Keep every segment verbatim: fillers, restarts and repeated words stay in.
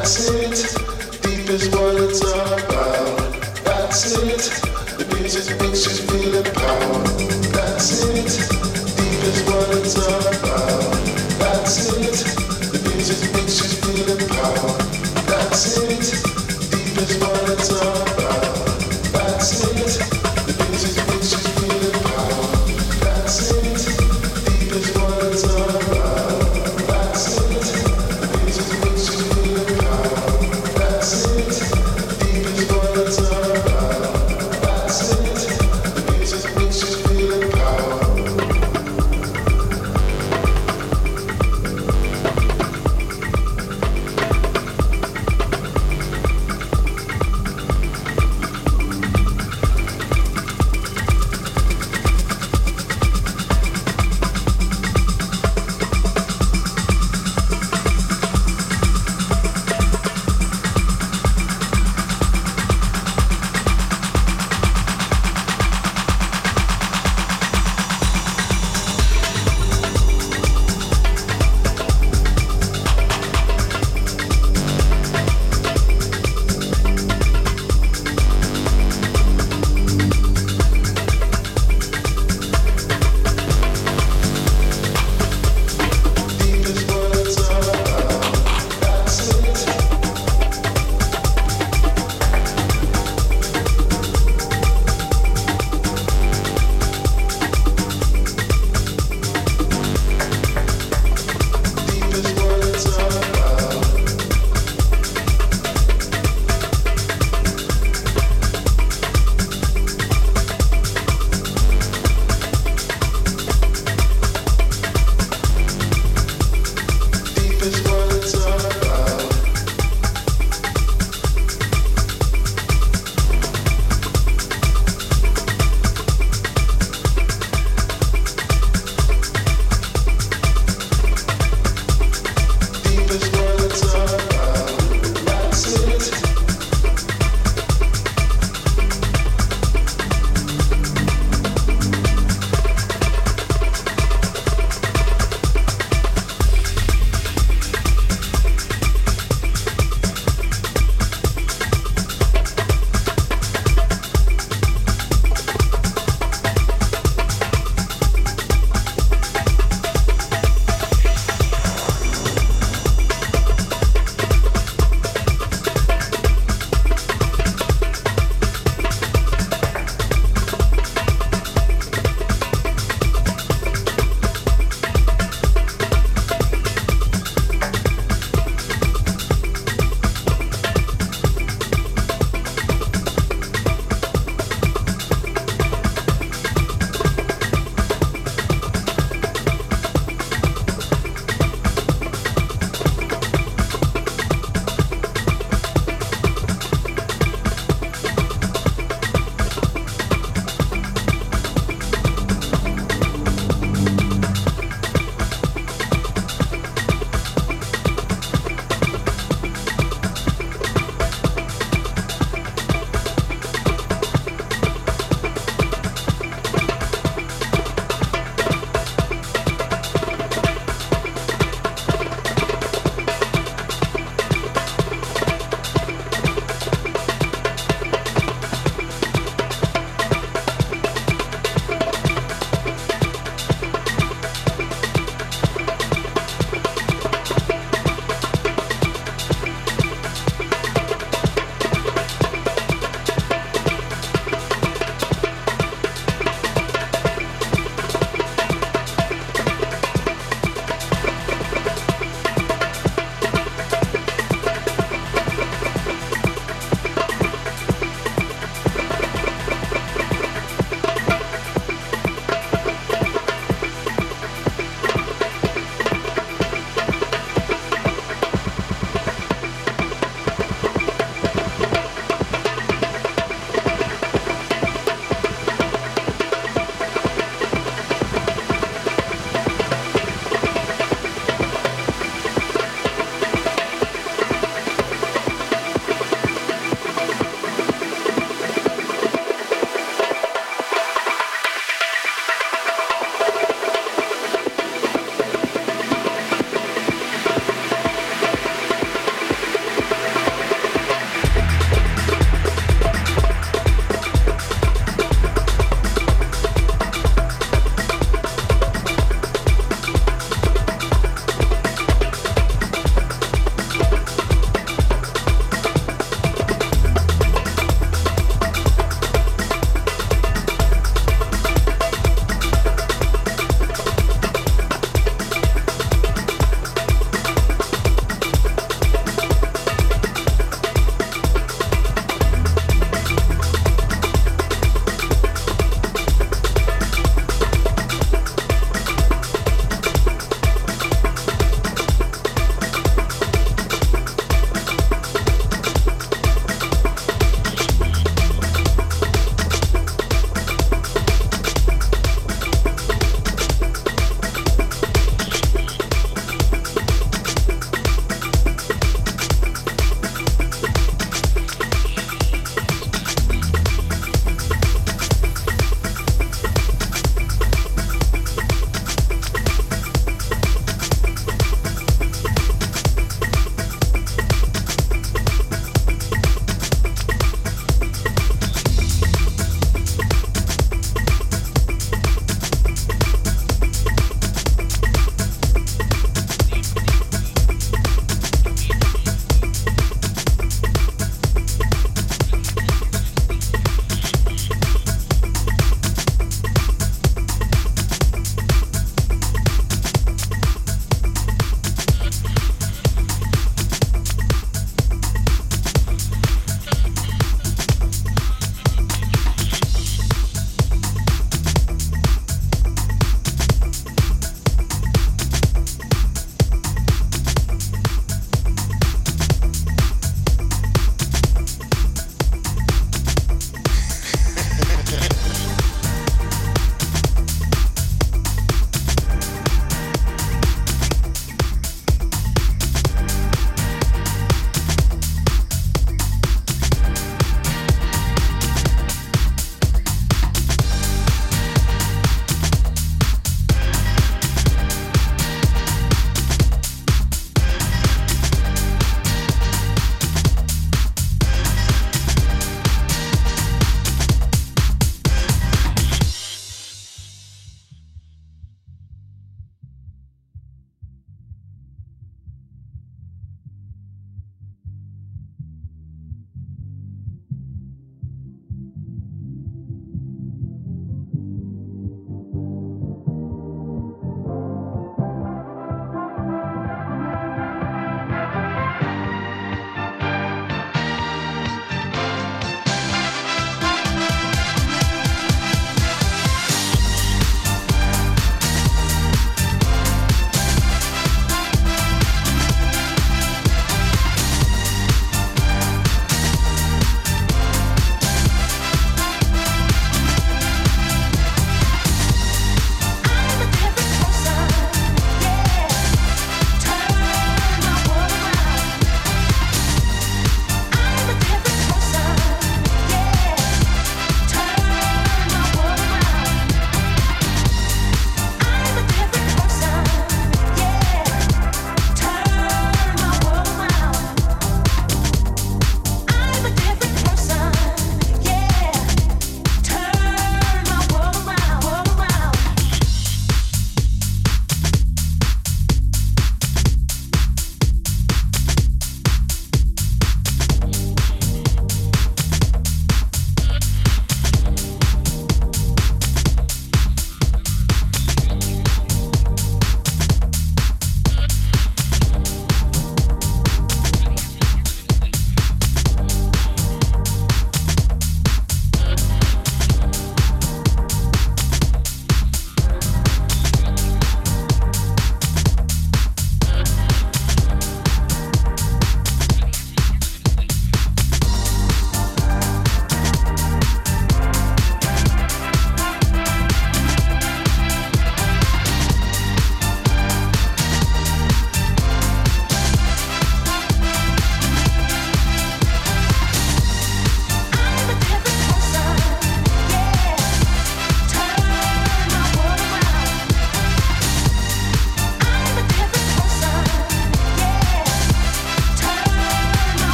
That's it. Deep is what it's about. That's it. The music makes you feel empowered. That's it. Deep is what it's about. That's it. The music makes you feel empowered. That's it. Deep is what it's about. That's it. The music makes you feel empowered. That's it. Deep is what it's about. That's it. The music makes you feel empowered. That's it. Deep is what it's about. That's it. The music makes you feel empowered.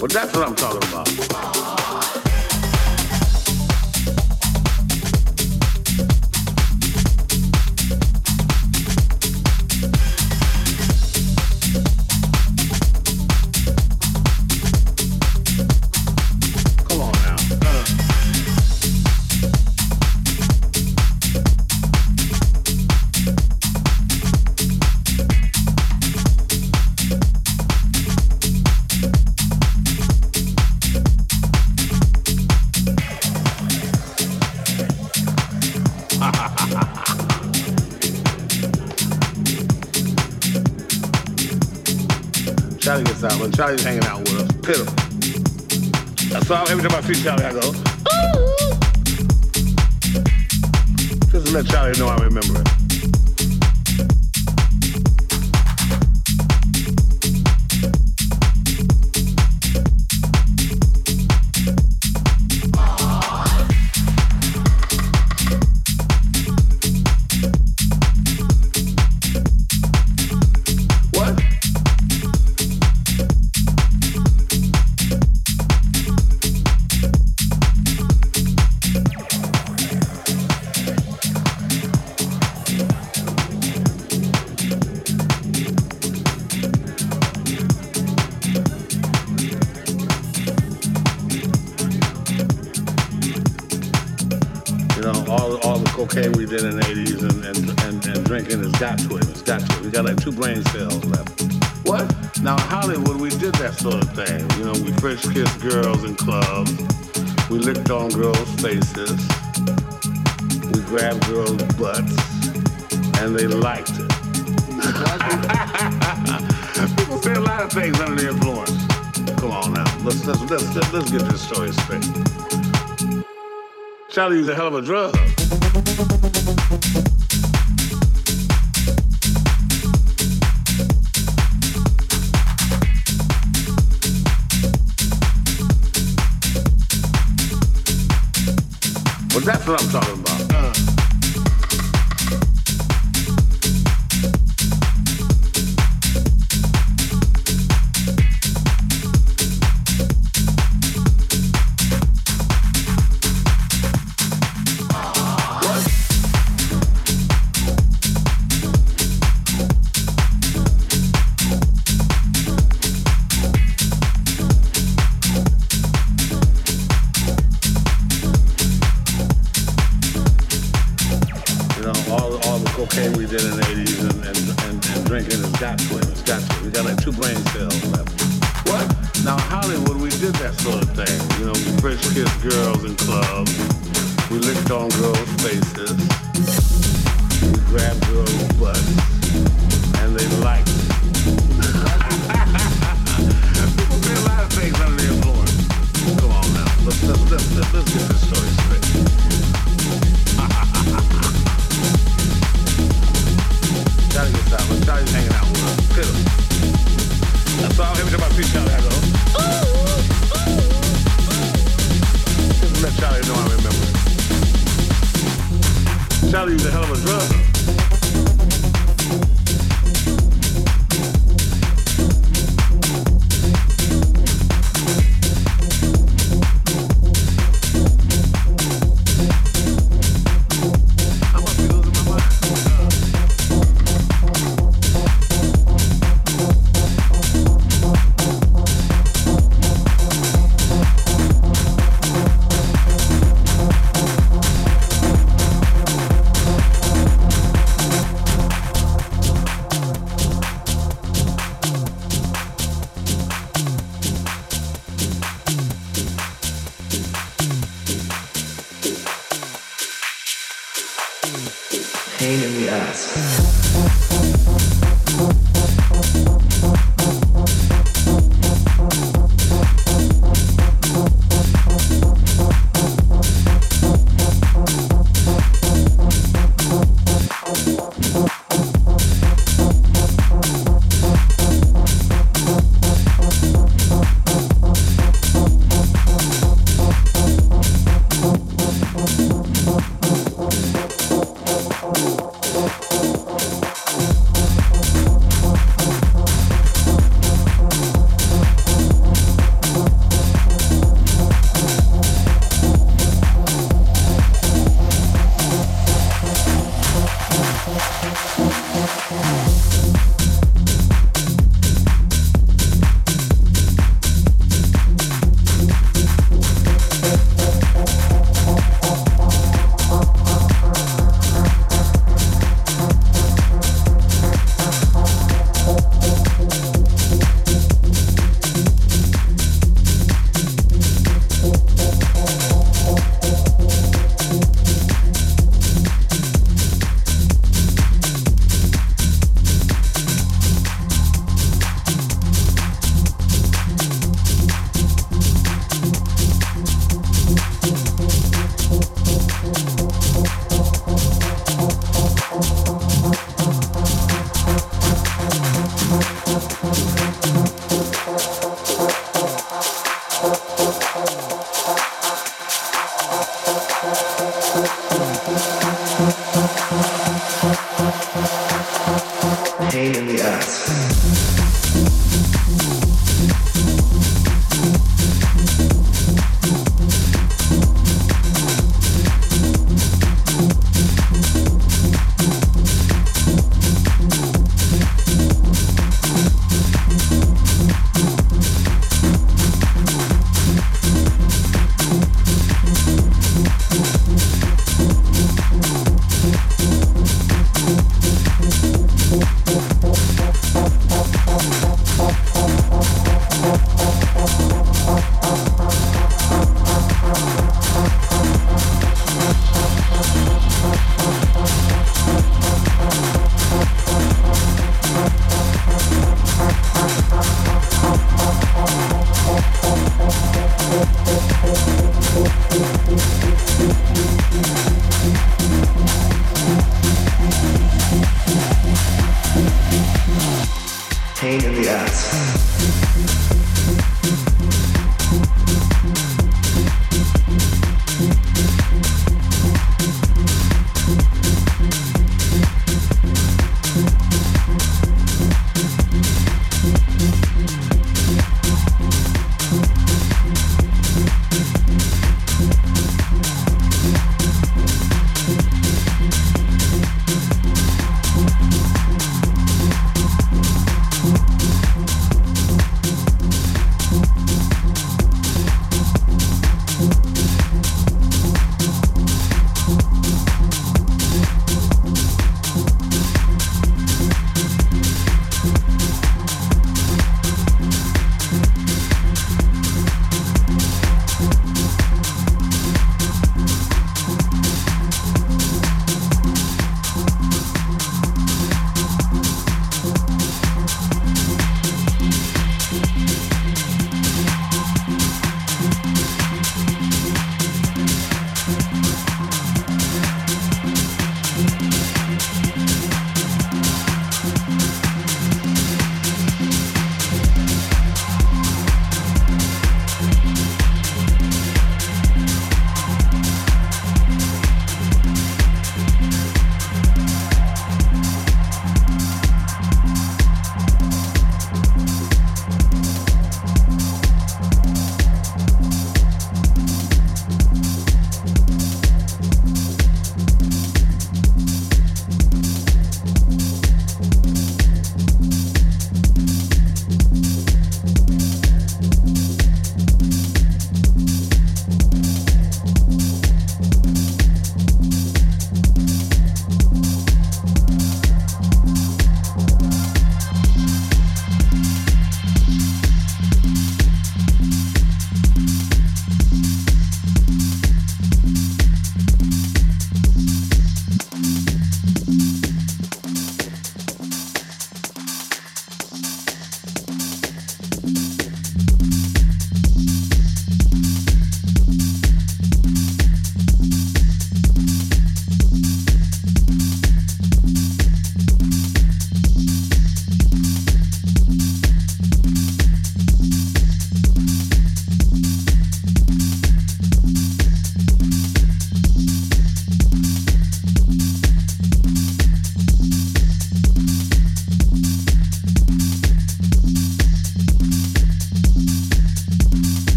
Well, that's what I'm talking about. Charlie gets out when Charlie's hanging out with us. Pitiful. That's all. Every time I see Charlie, I go, ooh. Just to let Charlie know I remember it. Kissed girls in clubs. We licked on girls' faces. We grabbed girls' butts, and they liked it. People say a lot of things under the influence. Come on now, let's let's let's let's get this story straight. Charlie used a hell of a drug. But that's what I'm talking about. Pain in the ass. Oh,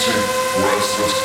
Aging, restless.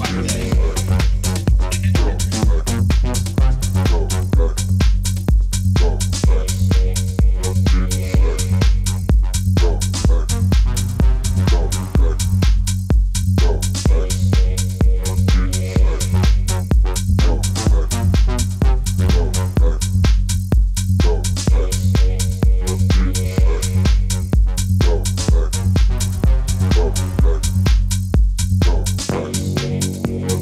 We'll be right back.